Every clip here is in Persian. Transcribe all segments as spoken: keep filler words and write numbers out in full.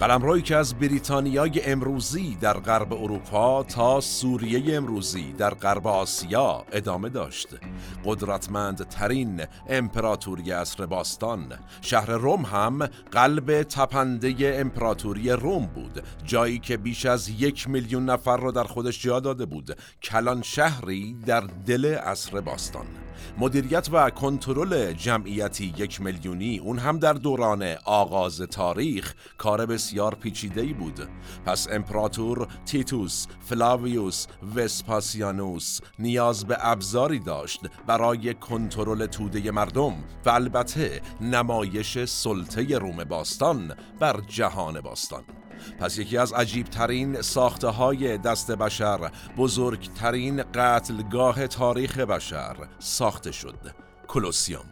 قلمرویی که از بریتانیای امروزی در غرب اروپا تا سوریه امروزی در غرب آسیا ادامه داشت. قدرتمندترین امپراتوری عصر باستان، شهر روم هم قلب تپنده امپراتوری روم بود، جایی که بیش از یک میلیون نفر را در خودش جا داده بود. کلان شهری در دل عصر باستان، مدیریت و کنترل جمعیتی یک میلیونی، اون هم در دوران آغاز تاریخ، کار بسیار پیچیده‌ای بود. پس امپراتور تیتوس فلاویوس وسپاسیانوس نیاز به ابزاری داشت برای کنترل توده مردم و البته نمایش سلطه روم باستان بر جهان باستان. پس یکی از عجیبترین ساخته‌های دست بشر، بزرگترین قتلگاه تاریخ بشر ساخته شد، کولوسئوم.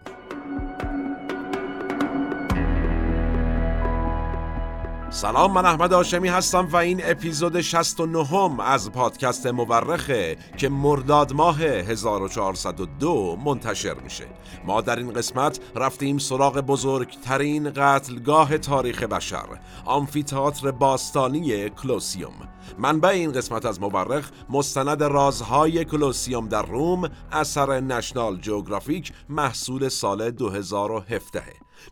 سلام، من احمد هاشمی هستم و این اپیزود شصت و نه از پادکست مورخه که مرداد ماه هزار و چهارصد و دو منتشر میشه. ما در این قسمت رفتیم سراغ بزرگترین قتلگاه تاریخ بشر، آمفی‌تئاتر باستانی کولوسئوم. منبع این قسمت از مورخ، مستند رازهای کولوسئوم در روم، اثر نشنال جئوگرافیک، محصول سال دو هزار و هفده.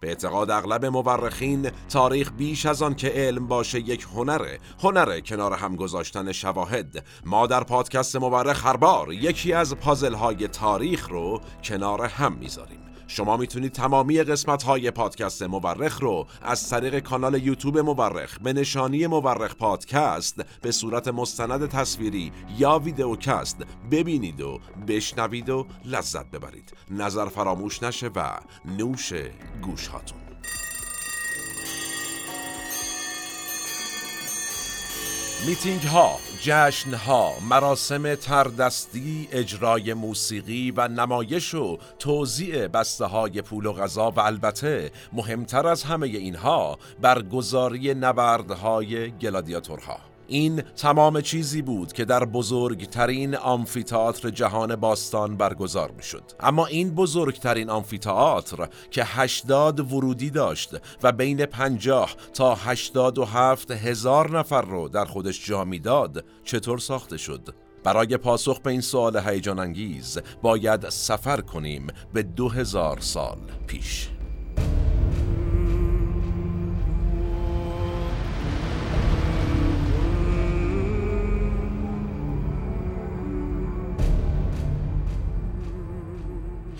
به اعتقاد اغلب مورخین، تاریخ بیش از آن که علم باشه یک هنره، هنر کنار هم گذاشتن شواهد. ما در پادکست مورخ هر بار یکی از پازل‌های تاریخ رو کنار هم میذاریم. شما میتونید تمامی قسمت‌های پادکست مورخ رو از طریق کانال یوتیوب مورخ به نشانی مورخ پادکست به صورت مستند تصویری یا ویدئوکست ببینید و بشنوید و لذت ببرید. نظر فراموش نشه و نوش گوش هاتون. میتینگ ها، جشن ها، مراسم تردستی، اجرای موسیقی و نمایش و توزیع بسته های پول و غذا و البته مهمتر از همه اینها، برگزاری نبردهای گلادیاتورها. این تمام چیزی بود که در بزرگترین آمفی‌تئاتر جهان باستان برگزار می‌شد. اما این بزرگترین آمفی‌تئاتر که هشتاد ورودی داشت و بین پنجاه تا هشتاد و هفت هزار نفر رو در خودش جا می‌داد، چطور ساخته شد؟ برای پاسخ به این سوال هیجان انگیز باید سفر کنیم به دو هزار سال پیش.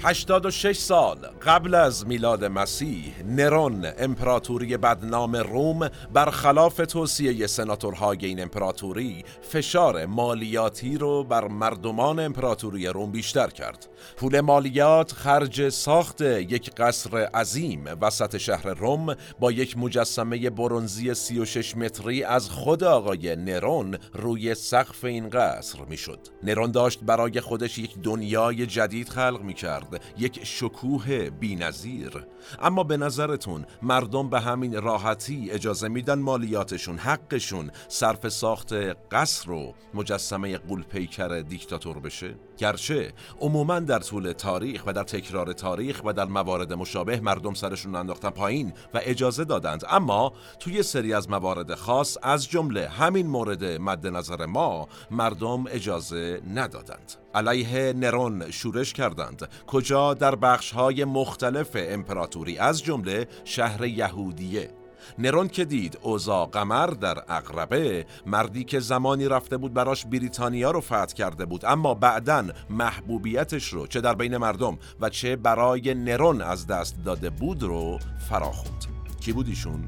هشتاد و شش سال قبل از میلاد مسیح، نرون، امپراتوری بدنام روم، برخلاف توصیه سناتورهای این امپراتوری، فشار مالیاتی رو بر مردمان امپراتوری روم بیشتر کرد. پول مالیات خرج ساخت یک قصر عظیم وسط شهر روم با یک مجسمه برنزی سی و شش متری از خود آقای نرون روی سقف این قصر میشد. نرون داشت برای خودش یک دنیای جدید خلق میکرد، یک شکوه بی‌نظیر. اما به نظرتون مردم به همین راحتی اجازه میدن مالیاتشون، حقشون، صرف ساخت قصر و مجسمه غول‌پیکر دیکتاتور بشه؟ گرچه عموما در طول تاریخ و در تکرار تاریخ و در موارد مشابه مردم سرشون انداختن پایین و اجازه دادند، اما توی سری از موارد خاص، از جمله همین مورد مد نظر ما، مردم اجازه ندادند. علیه نرون شورش کردند، کجا در بخش‌های مختلف امپراتوری از جمله شهر یهودیه. نرون که دید اوضاع قمر در عقربه، مردی که زمانی رفته بود براش بریتانیا رو فتح کرده بود اما بعداً محبوبیتش رو چه در بین مردم و چه برای نرون از دست داده بود رو فراخوند. کی بود ایشون؟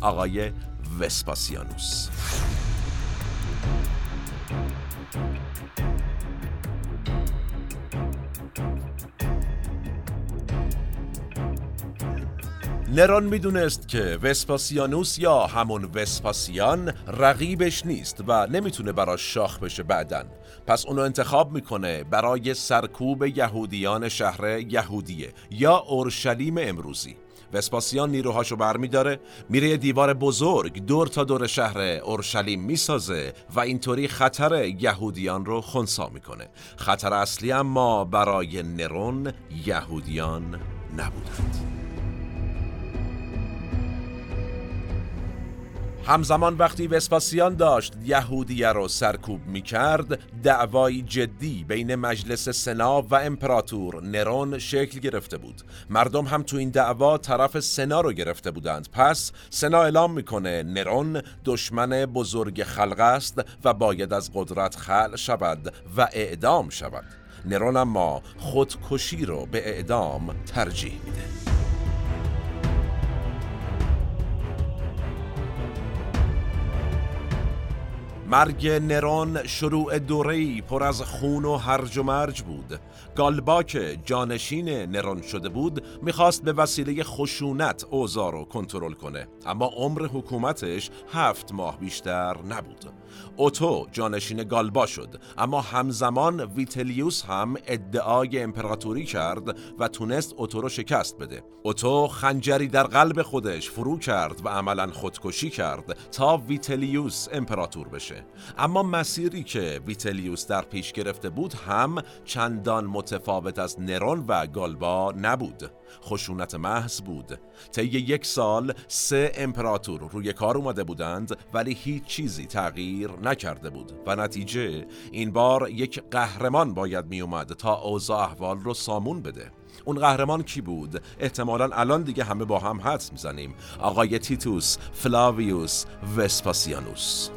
آقای وسپاسیانوس. نرون میدونست که وسپاسیانوس یا همون وسپاسیان رقیبش نیست و نمیتونه براش شاخ بشه بعدن، پس اونو انتخاب میکنه برای سرکوب یهودیان شهر یهودیه یا اورشلیم امروزی. وسپاسیان نیروهاشو برمیداره، میره دیوار بزرگ دور تا دور شهر اورشلیم میسازه و اینطوری خطر یهودیان رو خنثی میکنه. خطر اصلی اما برای نرون یهودیان نبودند. همزمان وقتی وسپاسیان داشت یهودیه رو سرکوب میکرد، دعوای جدی بین مجلس سنا و امپراتور نرون شکل گرفته بود. مردم هم تو این دعوا طرف سنا رو گرفته بودند، پس سنا اعلام میکنه نرون دشمن بزرگ خلق است و باید از قدرت خلع شود و اعدام شود. نرون اما خودکشی رو به اعدام ترجیح میده. مرگ نرون شروع دوره‌ای پر از خون و هرج و مرج بود. گالبا که جانشین نرون شده بود میخواست به وسیله خشونت اوضاع رو کنترل کنه، اما عمر حکومتش هفت ماه بیشتر نبود. اوتو جانشین گالبا شد، اما همزمان ویتلیوس هم ادعای امپراتوری کرد و تونست اوتو رو شکست بده. اوتو خنجری در قلب خودش فرو کرد و عملاً خودکشی کرد تا ویتلیوس امپراتور بشه. اما مسیری که ویتلیوس در پیش گرفته بود هم چندان متفاوت از نرون و گالبا نبود. خشونت محض بود. طی یک سال سه امپراتور روی کار اومده بودند ولی هیچ چیزی تغییر نکرده بود و نتیجه این بار یک قهرمان باید می اومد تا اوضاع احوال رو سامون بده. اون قهرمان کی بود؟ احتمالاً الان دیگه همه با هم حدس میزنیم. آقای تیتوس فلاویوس وسپاسیانوس.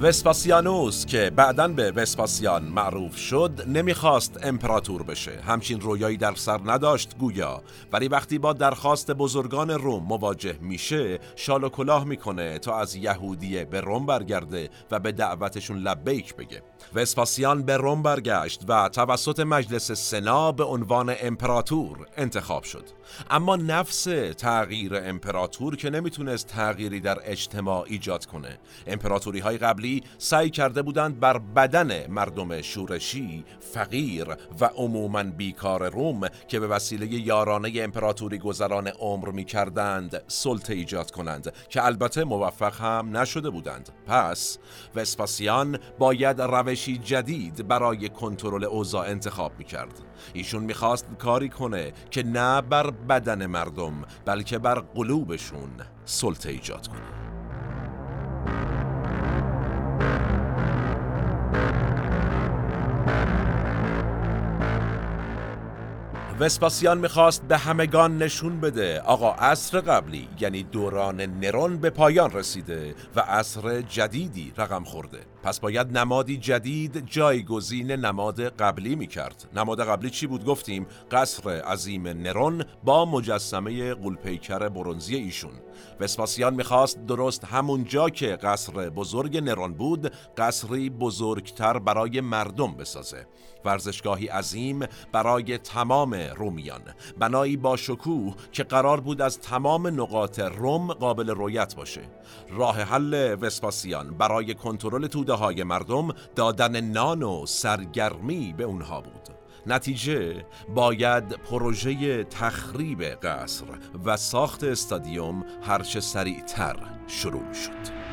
وسپاسیانوس که بعداً به وسپاسیان معروف شد نمیخواست امپراتور بشه، همچین رویایی در سر نداشت گویا، ولی وقتی با درخواست بزرگان روم مواجه میشه شال و کلاه میکنه تا از یهودیه به روم برگرده و به دعوتشون لبیک بگه. وسپاسیان به روم برگشت و توسط مجلس سنا به عنوان امپراتور انتخاب شد، اما نفس تغییر امپراتور که نمیتونست تغییری در اجتماع ایجاد کنه. امپراتوری های قبلی سعی کرده بودند بر بدن مردم شورشی، فقیر و عموماً بیکار روم که به وسیله یارانه امپراتوری گذران عمر می کردند سلطه ایجاد کنند که البته موفق هم نشده بودند. پس وسپاسیان باید روشی جدید برای کنترل اوضاع انتخاب می کرد. ایشون می خواست کاری کنه که نه بر بدن مردم بلکه بر قلوبشون سلطه ایجاد کنه. وسپاسیان میخواست به همگان نشون بده آقا عصر قبلی یعنی دوران نرون به پایان رسیده و عصر جدیدی رقم خورده، پس باید نمادی جدید جایگزین نماد قبلی میکرد. نماد قبلی چی بود؟ گفتیم قصر عظیم نرون با مجسمه غولپیکر برنزی ایشون. وسپاسیان میخواست درست همون جا که قصر بزرگ نرون بود قصری بزرگتر برای مردم بسازه، ورزشگاهی عظیم برای تمام رومیان، بنایی با شکوه که قرار بود از تمام نقاط روم قابل رویت باشه. راه حل وسپاسیان برای کنترل توده های مردم دادن نان و سرگرمی به اونها بود. نتیجه باید پروژه تخریب قصر و ساخت استادیوم هرچه سریعتر شروع شد.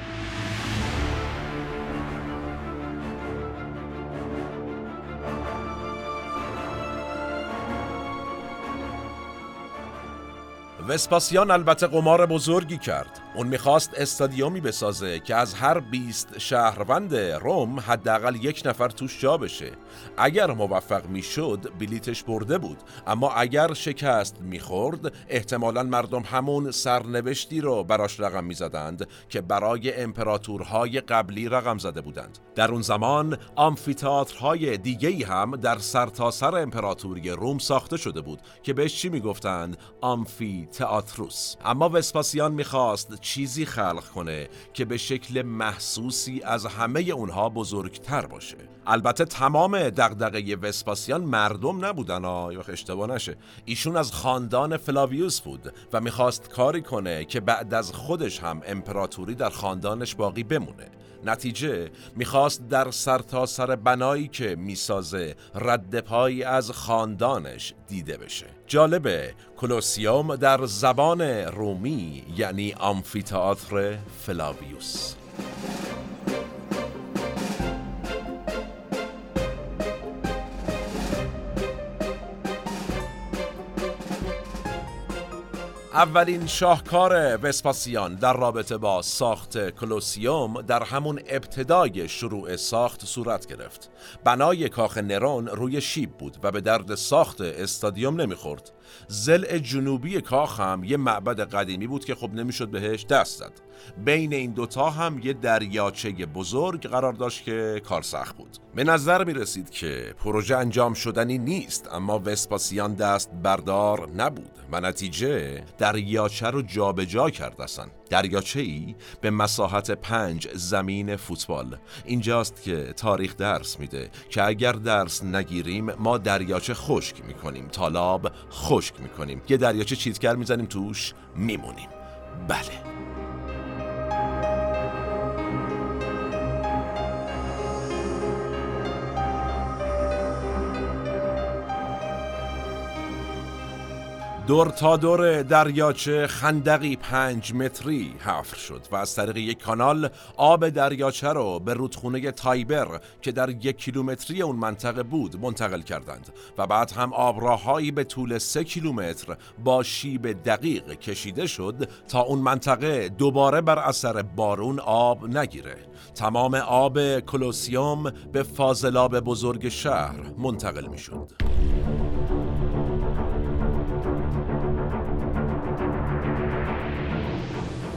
وسپاسیان البته قمار بزرگی کرد. اون میخواست استادیومی بسازه که از هر بیست شهروند روم حداقل یک نفر توش جا بشه. اگر موفق میشد بلیتش برده بود، اما اگر شکست میخورد احتمالاً مردم همون سرنوشتی رو براش رقم میزدند که برای امپراتورهای قبلی رقم زده بودند. در اون زمان آمفی‌تئاترهای دیگه‌ای هم در سرتاسر امپراتوری روم ساخته شده بود که بهش چی میگفتند؟ آمفی تئاتروس. اما وسپاسیان میخواست چیزی خلق کنه که به شکل محسوسی از همه اونها بزرگتر باشه. البته تمام دغدغه وسپاسیان مردم نبودن، آخه اشتباه نشه. ایشون از خاندان فلاویوس بود و میخواست کاری کنه که بعد از خودش هم امپراتوری در خاندانش باقی بمونه. نتیجه میخواست در سرتاسر بنایی که میسازه ردپایی از خاندانش دیده بشه. جالبه کولوسئوم در زبان رومی یعنی آمفی‌تئاتر فلاویوس. اولین شاهکار وسپاسیان در رابطه با ساخت کولوسئوم در همون ابتدای شروع ساخت صورت گرفت. بنای کاخ نرون روی شیب بود و به درد ساخت استادیوم نمیخورد. ضلع جنوبی کاخ هم یه معبد قدیمی بود که خب نمیشد بهش دست زد. بین این دوتا هم یه دریاچه بزرگ قرار داشت که کار سخت بود. به نظر می رسید که پروژه انجام شدنی نیست، اما وسپاسیان دست بردار نبود و نتیجه دریاچه رو جابجا کردن. دریاچه‌ای به مساحت پنج زمین فوتبال. اینجاست که تاریخ درس میده که اگر درس نگیریم ما دریاچه خشک میکنیم، تالاب خشک میکنیم، یه دریاچه چیتکر میزنیم توش میمونیم. بله. دور تا دور دریاچه خندقی پنج متری حفر شد و از طریق یک کانال آب دریاچه رو به رودخونه تایبر که در یک کیلومتری اون منطقه بود منتقل کردند و بعد هم آبراهایی به طول سه کیلومتر با شیب دقیق کشیده شد تا اون منطقه دوباره بر اثر بارون آب نگیره. تمام آب کولوسئوم به فاضلاب بزرگ شهر منتقل می شد.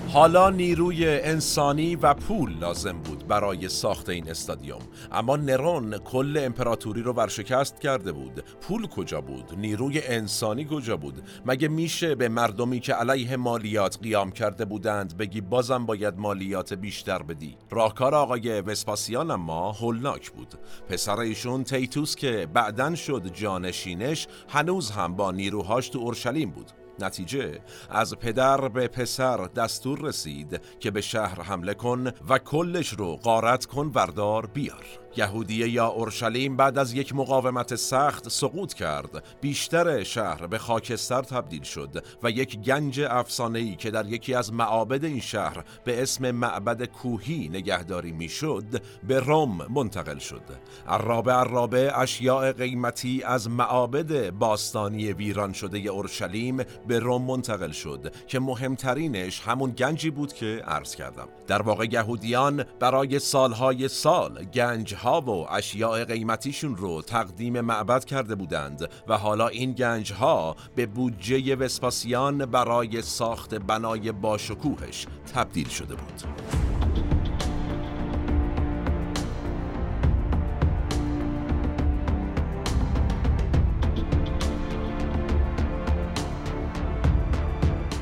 حالا نیروی انسانی و پول لازم بود برای ساخت این استادیوم، اما نرون کل امپراتوری رو ورشکست کرده بود. پول کجا بود؟ نیروی انسانی کجا بود؟ مگه میشه به مردمی که علیه مالیات قیام کرده بودند بگی بازم باید مالیات بیشتر بدی؟ راهکار آقای وسپاسیان اما هولناک بود. پسر ایشون تیتوس که بعداً شد جانشینش هنوز هم با نیروهاش تو اورشلیم بود. نتیجه از پدر به پسر دستور رسید که به شهر حمله کن و کلش رو غارت کن وردار بیار. یهودیه یا اورشلیم بعد از یک مقاومت سخت سقوط کرد. بیشتر شهر به خاکستر تبدیل شد و یک گنج افسانه‌ای که در یکی از معابد این شهر به اسم معبد کوهی نگهداری میشد به روم منتقل شد. عرابه عرابه اشیاء قیمتی از معابد باستانی ویران شده اورشلیم به روم منتقل شد که مهمترینش همون گنجی بود که عرض کردم. در واقع یهودیان برای سالهای سال گنج و اشیاء قیمتیشون رو تقدیم معبد کرده بودند و حالا این گنجها به بودجه وسپاسیان برای ساخت بنای باشکوهش تبدیل شده بود.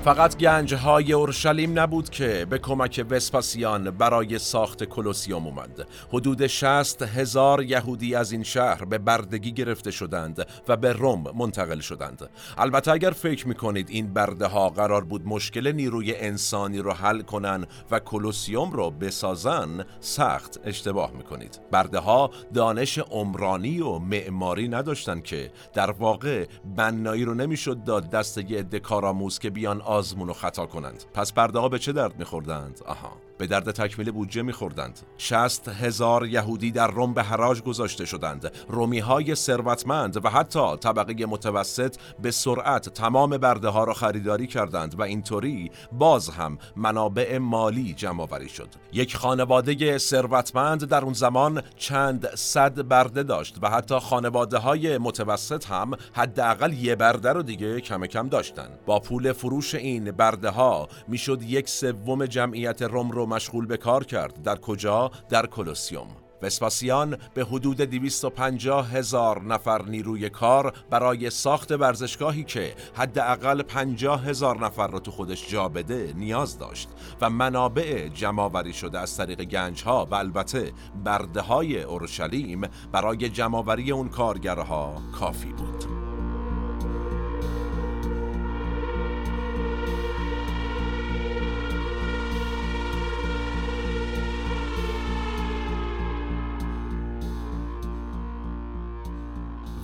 فقط گنج‌های اورشلیم نبود که به کمک وسپاسیان برای ساخت کولوسئوم اومد. حدود شصت هزار یهودی از این شهر به بردگی گرفته شدند و به روم منتقل شدند. البته اگر فکر می‌کنید این برده‌ها قرار بود مشکل نیروی انسانی رو حل کنن و کولوسئوم رو بسازن، سخت اشتباه می‌کنید. برده‌ها دانش عمرانی و معماری نداشتن که در واقع بنایی رو نمی‌شد داد دست یه عده کارآموز که بیان آزمون و خطا کنند. پس برده‌ها به چه درد می‌خوردند؟ آها، به درد تکمیل بودجه می‌خوردند. شصت هزار یهودی در روم به حراج گذاشته شدند. رومی‌های ثروتمند و حتی طبقه متوسط به سرعت تمام برده‌ها را خریداری کردند و اینطوری باز هم منابع مالی جمع‌آوری شد. یک خانواده ثروتمند در اون زمان چند صد برده داشت و حتی خانواده‌های متوسط هم حداقل یک برده رو دیگه کم کم داشتن. با پول فروش این برده‌ها میشد یک سوم جمعیت روم رو مشغول به کار کرد. در کجا؟ در کولوسئوم. وسپاسیان به حدود دویست و پنجاه هزار نفر نیروی کار برای ساخت ورزشگاهی که حداقل پنجاه هزار نفر را تو خودش جا بده نیاز داشت و منابع جمع‌آوری شده از طریق گنج‌ها و البته برده‌های اورشلیم برای جمع‌آوری اون کارگرها کافی بود.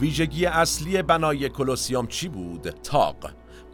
ویژگی اصلی بنای کولوسئوم چی بود؟ تاق،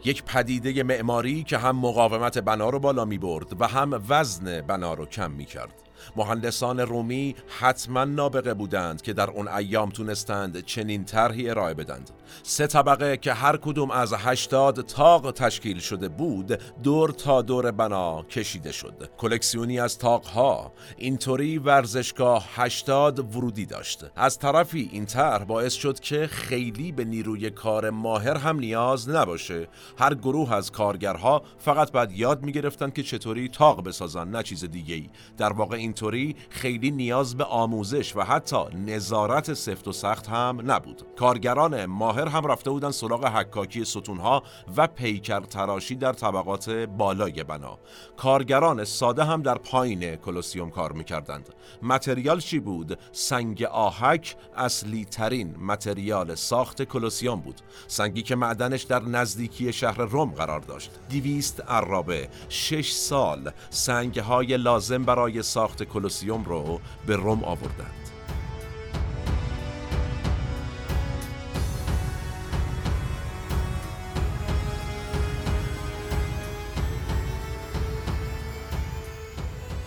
یک پدیده معماری که هم مقاومت بنا رو بالا می برد و هم وزن بنا رو کم می کرد. مهندسان رومی حتما نابغه بودند که در اون ایام تونستند چنین طرحی ارائه بدند. سه طبقه که هر کدوم از هشتاد تاق تشکیل شده بود دور تا دور بنا کشیده شد. کلکسیونی از تاقها. اینطوری ورزشگاه هشتاد ورودی داشت. از طرفی این طرح باعث شد که خیلی به نیروی کار ماهر هم نیاز نباشه. هر گروه از کارگرها فقط بعد یاد می‌گرفتن که چطوری تاق بسازن، نه چیز دیگه‌ای. در واقع اینطوری خیلی نیاز به آموزش و حتی نظارت سفت و سخت هم نبود. کارگران ماهر هم رفته بودن سراغ حکاکی ستونها و پیکر تراشی در طبقات بالای بنا. کارگران ساده هم در پایین کولوسئوم کار میکردند. متریال چی بود؟ سنگ آهک اصلی ترین متریال ساخت کولوسئوم بود. سنگی که معدنش در نزدیکی شهر روم قرار داشت. دویست عرابه شش سال سنگهای لازم برای ساخت کولوسئوم رو به روم آوردند.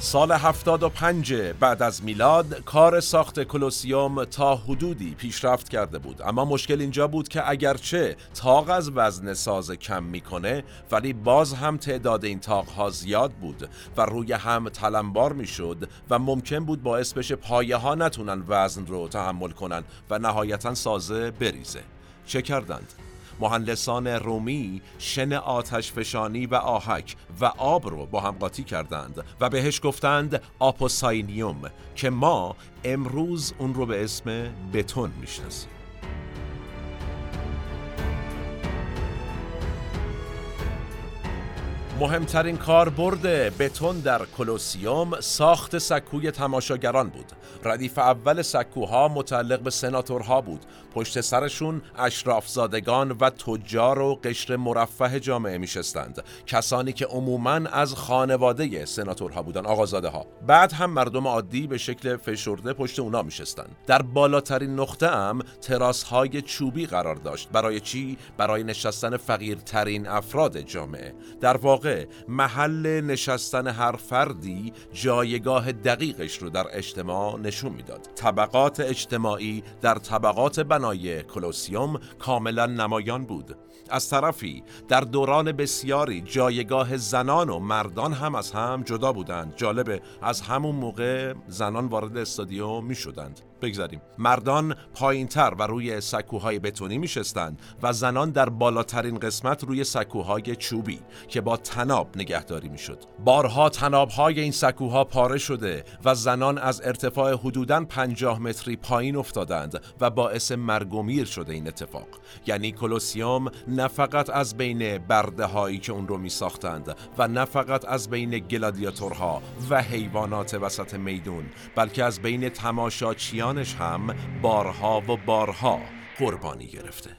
سال هفتاد و پنج بعد از میلاد کار ساخت کولوسئوم تا حدودی پیشرفت کرده بود، اما مشکل اینجا بود که اگرچه تاق از وزن ساز کم میکنه ولی باز هم تعداد این تاقها زیاد بود و روی هم تلمبار میشد و ممکن بود باعث بشه پایه ها نتونن وزن رو تحمل کنن و نهایتاً سازه بریزه. چه کردند؟ مهندسان رومی شن آتشفشانی و آهک و آب رو با هم قاطی کردند و بهش گفتند آپوساینیوم که ما امروز اون رو به اسم بتون میشناسیم. مهمترین کاربرد بتون در کولوسئوم ساخت سکوی تماشاگران بود. ردیف اول سکوها متعلق به سناتورها بود. پشت سرشون اشرافزادگان و تجار و قشر مرفه جامعه میشستند، کسانی که عموماً از خانواده سناتورها بودند، آقازاده ها. بعد هم مردم عادی به شکل فشرده پشت اونا میشستند. در بالاترین نقطه هم تراس‌های چوبی قرار داشت. برای چی؟ برای نشستن فقیرترین افراد جامعه. در واقع محل نشستن هر فردی جایگاه دقیقش رو در اجتماع نشون میداد. طبقات اجتماعی در طبقات بنای کولوسئوم کاملا نمایان بود. از طرفی در دوران بسیاری جایگاه زنان و مردان هم از هم جدا بودند. جالبه، از همون موقع زنان وارد استادیوم می شدند. بگذاریم. مردان پایینتر و روی سکوهای بتونی می شستند و زنان در بالاترین قسمت روی سکوهای چوبی که با تناب نگهداری می شد. بارها تنابهای این سکوها پاره شده و زنان از ارتفاع حدوداً پنجاه متری پایین افتادند و باعث مرگ و میر شده این اتفاق. یعنی کولوسئوم نه فقط از بین برده هایی که اون رو می ساختند و نه فقط از بین گلادیاتورها و حیوانات وسط میدون، بلکه از بین تماشاچیانش هم بارها و بارها قربانی گرفته.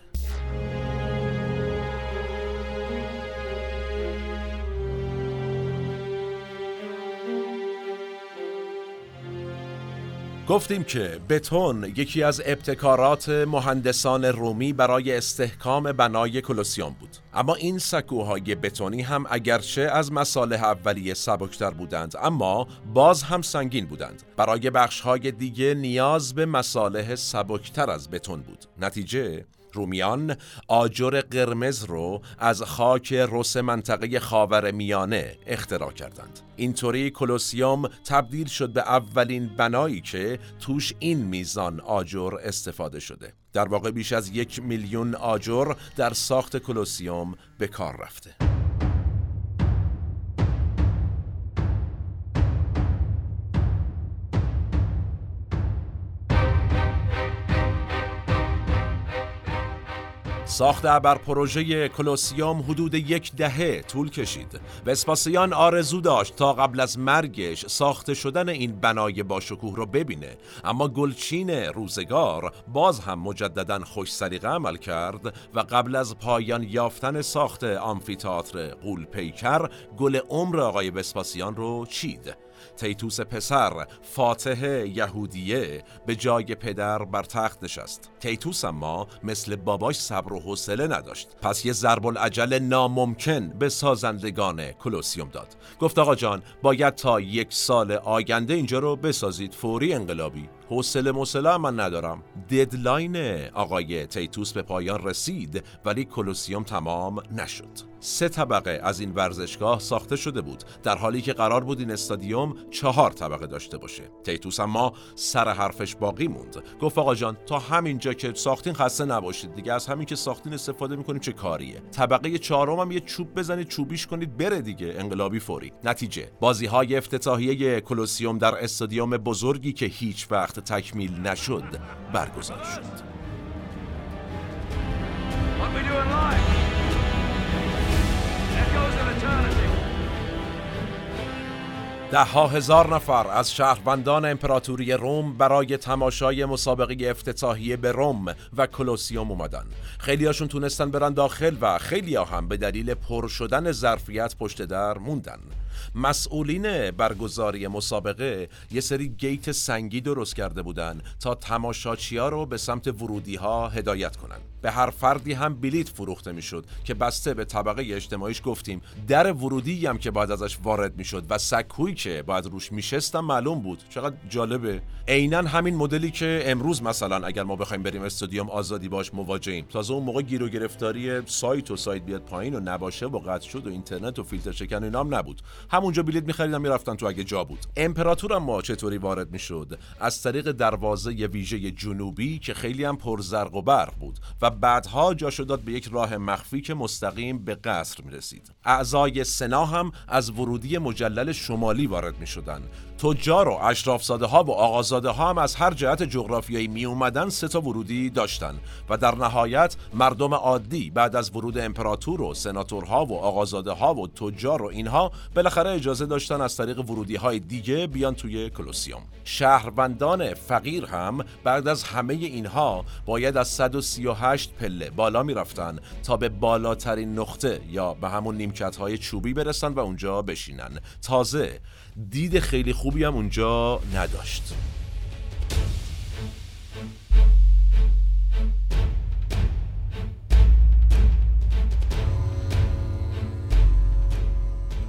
گفتیم که بتون یکی از ابتکارات مهندسان رومی برای استحکام بنای کولوسئوم بود، اما این سکوهای بتونی هم اگرچه از مصالح اولیه سبکتر بودند اما باز هم سنگین بودند. برای بخشهای دیگه نیاز به مصالح سبکتر از بتون بود. نتیجه رومیان آجر قرمز رو از خاک رس منطقه خاورمیانه اختراع کردند. اینطوری کولوسئوم تبدیل شد به اولین بنایی که توش این میزان آجر استفاده شده. در واقع بیش از یک میلیون آجر در ساخت کولوسئوم به کار رفته. ساخت ابر پروژه کولوسئوم حدود یک دهه طول کشید. وسپاسیان آرزو داشت تا قبل از مرگش ساخته شدن این بنای باشکوه رو ببینه، اما گلچین روزگار باز هم مجدداً خوش سلیقه عمل کرد و قبل از پایان یافتن ساخت آمفی‌تئاتر غول پیکر گل عمر آقای وسپاسیان رو چید. تیتوس پسر فاتح یهودیه به جای پدر بر تخت نشست. تیتوس اما مثل باباش صبر و حوصله نداشت، پس یه ضرب العجل ناممکن به سازندگان کولوسئوم داد. گفت آقا جان، باید تا یک سال آینده اینجا رو بسازید، فوری انقلابی. حوصله مسله من ندارم. ددلاین آقای تیتوس به پایان رسید ولی کولوسئوم تمام نشد. سه طبقه از این ورزشگاه ساخته شده بود، در حالی که قرار بود این استادیوم چهار طبقه داشته باشه. تیتوس اما سر حرفش باقی موند. گفت آقا جان، تا همینجا که ساختین خسته نباشید دیگه، از همین که ساختین استفاده میکنیم چه کاریه. طبقه چهارم هم یه چوب بزنید چوبیش کنید بره دیگه، انقلابی فوری. نتیجه بازی‌های افتتاحیه کولوسئوم در استادیوم بزرگی که هیچ وقت تکمیل نشد برگزار شد. ده ها هزار نفر از شهروندان امپراتوری روم برای تماشای مسابقه افتتاحیه به روم و کولوسئوم اومدن. خیلیاشون تونستن برن داخل و خیلیا هم به دلیل پر شدن ظرفیت پشت در موندن. مسئولین برگزاری مسابقه یه سری گیت سنگی درست کرده بودن تا تماشاچی‌ها رو به سمت ورودی‌ها هدایت کنن. به هر فردی هم بلیت فروخته میشد که بسته به طبقه اجتماعیش گفتیم، در ورودی هم که بعد ازش وارد میشد و سکویی که بعد روش میشستم معلوم بود. چقدر جالبه، عیناً همین مدلی که امروز مثلا اگر ما بخوایم بریم استادیوم آزادی باش مواجهیم. تازه اون موقع گیر و گرفتاری سایت و سایت بیاد پایین و نباشه و قطع شد و اینترنت و فیلتر شکن اینا هم نبود. همونجا بلیت می‌خریدن می‌رفتن تو اگه جا بود. امپراتور اما چطوری وارد میشد؟ از طریق دروازه ویژه جنوبی که خیلی هم پرزرق و برق بود و بعدها جاشو داد به یک راه مخفی که مستقیم به قصر می‌رسید. اعضای سنا هم از ورودی مجلل شمالی وارد می‌شدن. تجار و اشراف‌زاده‌ها و آقازاده‌ها هم از هر جهت جغرافیایی میومدن. سه تا ورودی داشتن و در نهایت مردم عادی بعد از ورود امپراتور و سناتورها و آقازاده‌ها و تجار و اینها بالاخره اجازه داشتن از طریق ورودی‌های دیگه بیان توی کولوسئوم. شهروندان فقیر هم بعد از همه اینها باید از صد و سی و هشت پله بالا می‌رفتن تا به بالاترین نقطه یا به همون نیمکت‌های چوبی برسن و اونجا بشینن. تازه دید خیلی خوبی هم اونجا نداشت.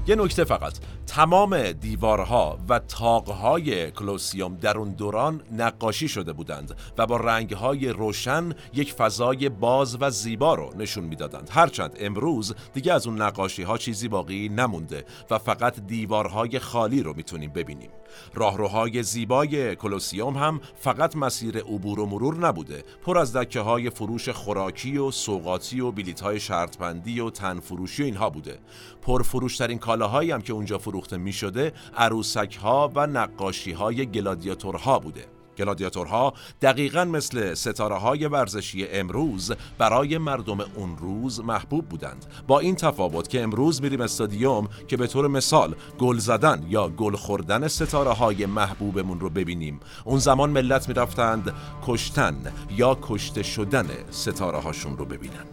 یه نکته فقط، تمام دیوارها و طاقهای کولوسئوم در اون دوران نقاشی شده بودند و با رنگهای روشن یک فضای باز و زیبا رو نشون میدادند. هرچند امروز دیگه از اون نقاشیها چیزی باقی نمونده و فقط دیوارهای خالی رو میتونیم ببینیم. راهروهای زیبای کولوسئوم هم فقط مسیر عبور و مرور نبوده، پر از دکه‌های فروش خوراکی و سوغاتی و بلیط‌های شرط‌بندی و تنفروشی و اینها بوده. پرفروش‌ترین کالاهایی هم که اونجا فروخته می‌شده عروسک‌ها و نقاشی‌های گلادیاتورها بوده. گلادیاتورها دقیقاً مثل ستاره‌های ورزشی امروز برای مردم اون روز محبوب بودند، با این تفاوت که امروز میریم استادیوم که به طور مثال گل زدن یا گل خوردن ستاره‌های محبوبمون رو ببینیم. اون زمان ملت می‌رفتند کشتن یا کشته شدن ستاره‌هاشون رو ببینن.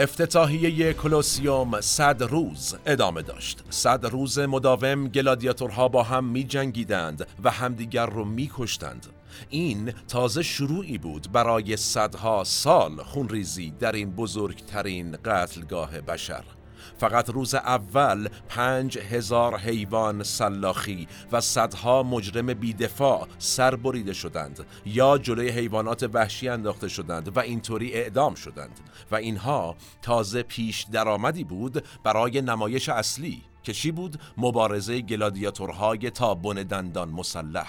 افتتاحیه کولوسئوم صد روز ادامه داشت. صد روز مداوم گلادیاتورها با هم می جنگیدند و همدیگر رو می کشتند. این تازه شروعی بود برای صدها سال خونریزی در این بزرگترین قتلگاه بشر. فقط روز اول پنج هزار حیوان سلاخی و صدها مجرم بیدفاع سر بریده شدند یا جلوی حیوانات وحشی انداخته شدند و اینطوری اعدام شدند و اینها تازه پیش درآمدی بود برای نمایش اصلی که چی بود؟ مبارزه گلادیاتورهای تا بن دندان مسلح.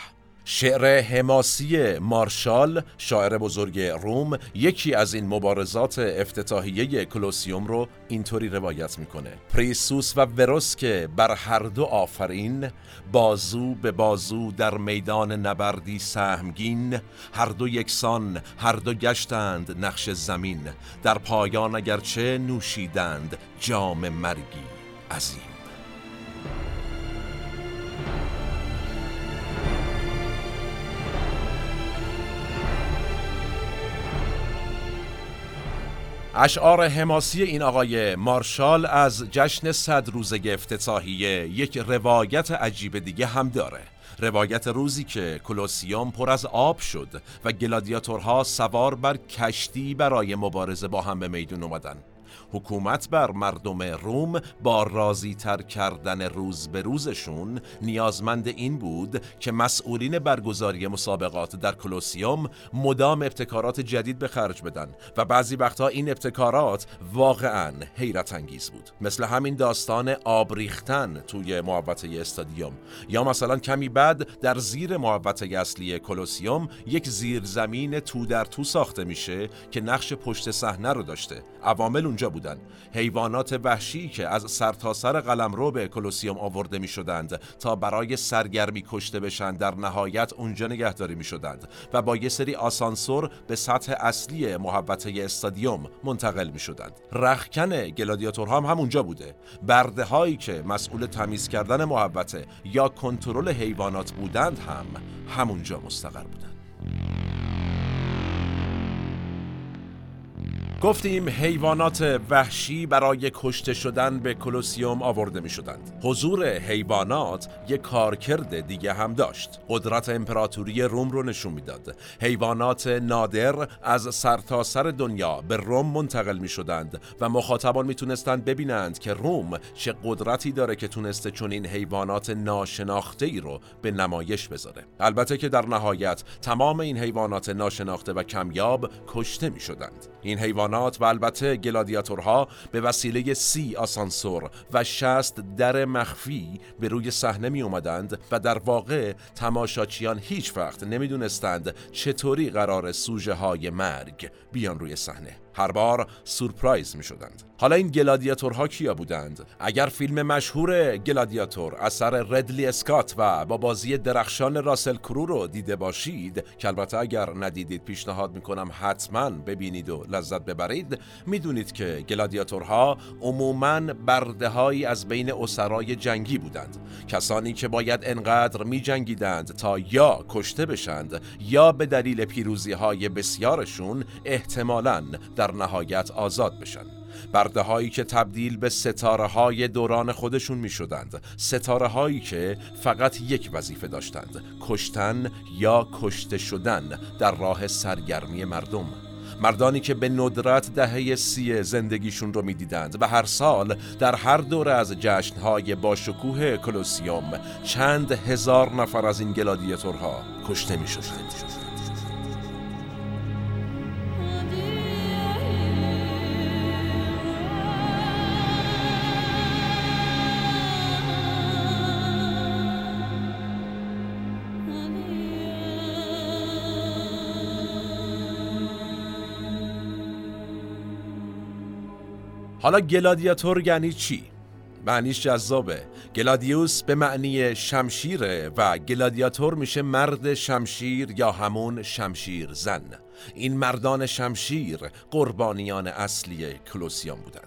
شعر حماسی مارشال، شاعر بزرگ روم، یکی از این مبارزات افتتاحیه کولوسئوم رو اینطوری روایت میکنه: پریسوس و وروس که بر هر دو آفرین، بازو به بازو در میدان نبردی سهمگین، هر دو یکسان هر دو گشتند نقش زمین، در پایان اگرچه نوشیدند جام مرگی عظیم. اشعار حماسی این آقای مارشال از جشن صد روزه افتتاحیه یک روایت عجیب دیگه هم داره. روایت روزی که کولوسئوم پر از آب شد و گلادیاتورها سوار بر کشتی برای مبارزه با هم به میدون اومدن. حکومت بر مردم روم با راضی تر کردن روز به روزشون نیازمند این بود که مسئولین برگزاری مسابقات در کولوسئوم مدام ابتکارات جدید به خرج بدن و بعضی وقتها این ابتکارات واقعاً حیرت انگیز بود، مثل همین داستان آب ریختن توی محوطه استادیوم، یا مثلا کمی بعد در زیر محوطه اصلی کولوسئوم یک زیرزمین تو در تو ساخته میشه که نقش پشت صحنه رو داشته. عوامل اونجا بودن حیوانات وحشی که از سرتاسر قلمرو به کولوسئوم آورده می شدند تا برای سرگرمی کشته بشن، در نهایت اونجا نگهداری می شدند و با یه سری آسانسور به سطح اصلی محوطه استادیوم منتقل می شدند. رختکن گلادیاتورها هم همونجا بوده. برده هایی که مسئول تمیز کردن محوطه یا کنترل حیوانات بودند هم همونجا مستقر بودند. گفتیم حیوانات وحشی برای کشته شدن به کولوسئوم آورده می شدند. حضور حیوانات یک کارکرد دیگه هم داشت. قدرت امپراتوری روم رو نشون می داد. حیوانات نادر از سرتاسر دنیا به روم منتقل می شدند و مخاطبان می تونستند ببینند که روم چه قدرتی داره که تونسته چنین حیوانات ناشناخته‌ای رو به نمایش بذاره. البته که در نهایت تمام این حیوانات ناشناخته و کمیاب کشته می شدند. این حیوانات و البته گلادیاتورها به وسیله سی آسانسور و شصت در مخفی به روی صحنه می اومدند و در واقع تماشاچیان هیچ وقت نمی دونستند چطوری قرار سوژه های مرگ بیان روی صحنه. هر بار سورپرایز می شدند. حالا این گلادیاتورها کیا بودند؟ اگر فیلم مشهور گلادیاتور اثر ردلی اسکات و با بازی درخشان راسل کرو رو دیده باشید، که البته اگر ندیدید پیشنهاد میکنم حتما ببینید و لذت ببرید، میدونید که گلادیاتورها عموماً برده‌هایی از بین اسرای جنگی بودند، کسانی که باید انقدر میجنگیدند تا یا کشته بشند یا به دلیل پیروزی‌های بسیارشون احتمالاً در نهایت آزاد بشن. برده هایی که تبدیل به ستاره های دوران خودشون می شدند، ستاره هایی که فقط یک وظیفه داشتند: کشتن یا کشته شدن در راه سرگرمی مردم. مردانی که به ندرت دهه سی زندگیشون رو می دیدند و هر سال در هر دوره از جشنهای باشکوه کولوسئوم چند هزار نفر از این گلادیاتورها کشته می شدند. حالا گلادیاتور یعنی چی؟ معنیش جذابه. گلادیوس به معنی شمشیره و گلادیاتور میشه مرد شمشیر یا همون شمشیر زن. این مردان شمشیر قربانیان اصلی کولوسئوم بودند.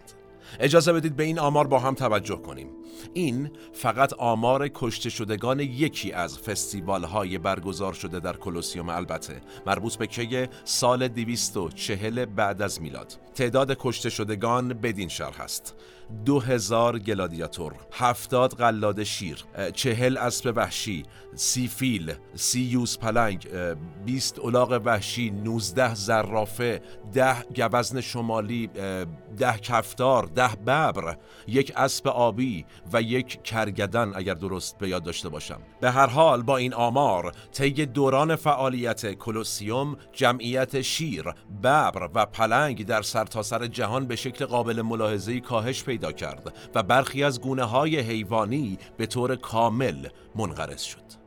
اجازه بدید به این آمار با هم توجه کنیم. این فقط آمار کشته شدگان یکی از فستیوال‌های برگزار شده در کولوسئوم، البته مربوط به که سال دویست و چهل بعد از میلاد. تعداد کشته شدگان بدین شرح است: دو هزار گلادیاتور، هفتاد قلاده شیر، چهل اسب وحشی، سی فیل، سی یوز پلنگ، بیست الاغ وحشی، نوزده زرافه، ده گوزن شمالی، ده کفتار، ده ببر، یک اسب آبی و یک کرگدن اگر درست به یاد داشته باشم. به هر حال با این آمار طی دوران فعالیت کولوسئوم جمعیت شیر، ببر و پلنگ در سرتاسر جهان به شکل قابل ملاحظه‌ای کاهش پیدا کرد و برخی از گونه‌های حیوانی به طور کامل منقرض شد.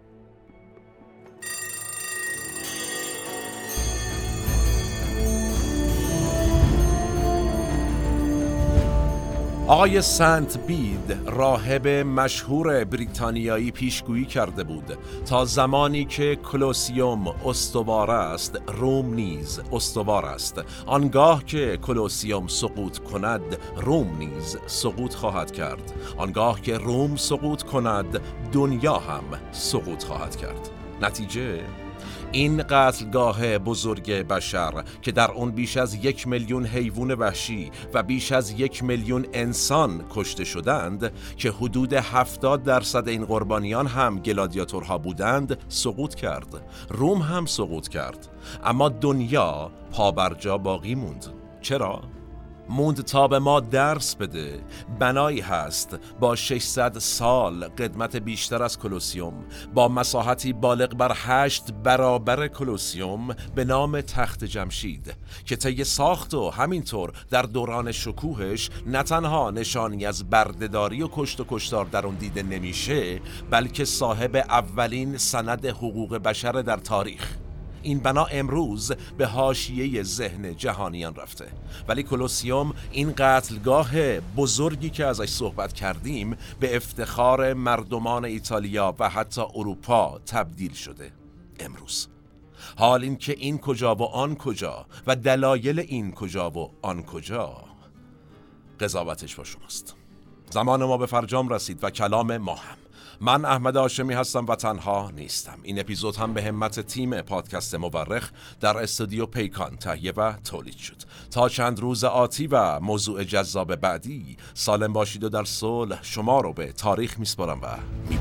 آقای سنت بید راهب مشهور بریتانیایی پیشگویی کرده بود تا زمانی که کولوسئوم استوار است، روم نیز استوار است. آنگاه که کولوسئوم سقوط کند، روم نیز سقوط خواهد کرد. آنگاه که روم سقوط کند، دنیا هم سقوط خواهد کرد. نتیجه این قتلگاه بزرگ بشر که در آن بیش از یک میلیون حیوان وحشی و بیش از یک میلیون انسان کشته شدند که حدود هفتاد درصد این قربانیان هم گلادیاتورها بودند، سقوط کرد. روم هم سقوط کرد، اما دنیا پابرجا باقی موند. چرا؟ موند تا به ما درس بده. بنایی هست با ششصد سال قدمت بیشتر از کولوسئوم، با مساحتی بالغ بر هشت برابر کولوسئوم به نام تخت جمشید که طی ساخت و همینطور در دوران شکوهش نه تنها نشانی از بردهداری و کشت و کشتار در اون دیده نمیشه، بلکه صاحب اولین سند حقوق بشر در تاریخ. این بنا امروز به حاشیه ذهن جهانیان رفته، ولی کولوسئوم، این قتلگاه بزرگی که ازش صحبت کردیم، به افتخار مردمان ایتالیا و حتی اروپا تبدیل شده امروز. حال این که این کجا و آن کجا و دلایل این کجا و آن کجا، قضاوتش با شماست. زمان ما به فرجام رسید و کلام ما هم. من احمد هاشمی هستم و تنها نیستم. این اپیزود هم به همت تیم پادکست مورخ در استودیو پیکان تهیه و تولید شد. تا چند روز آتی و موضوع جذاب بعدی، سالم باشید و در صلح شما رو به تاریخ میسپارم و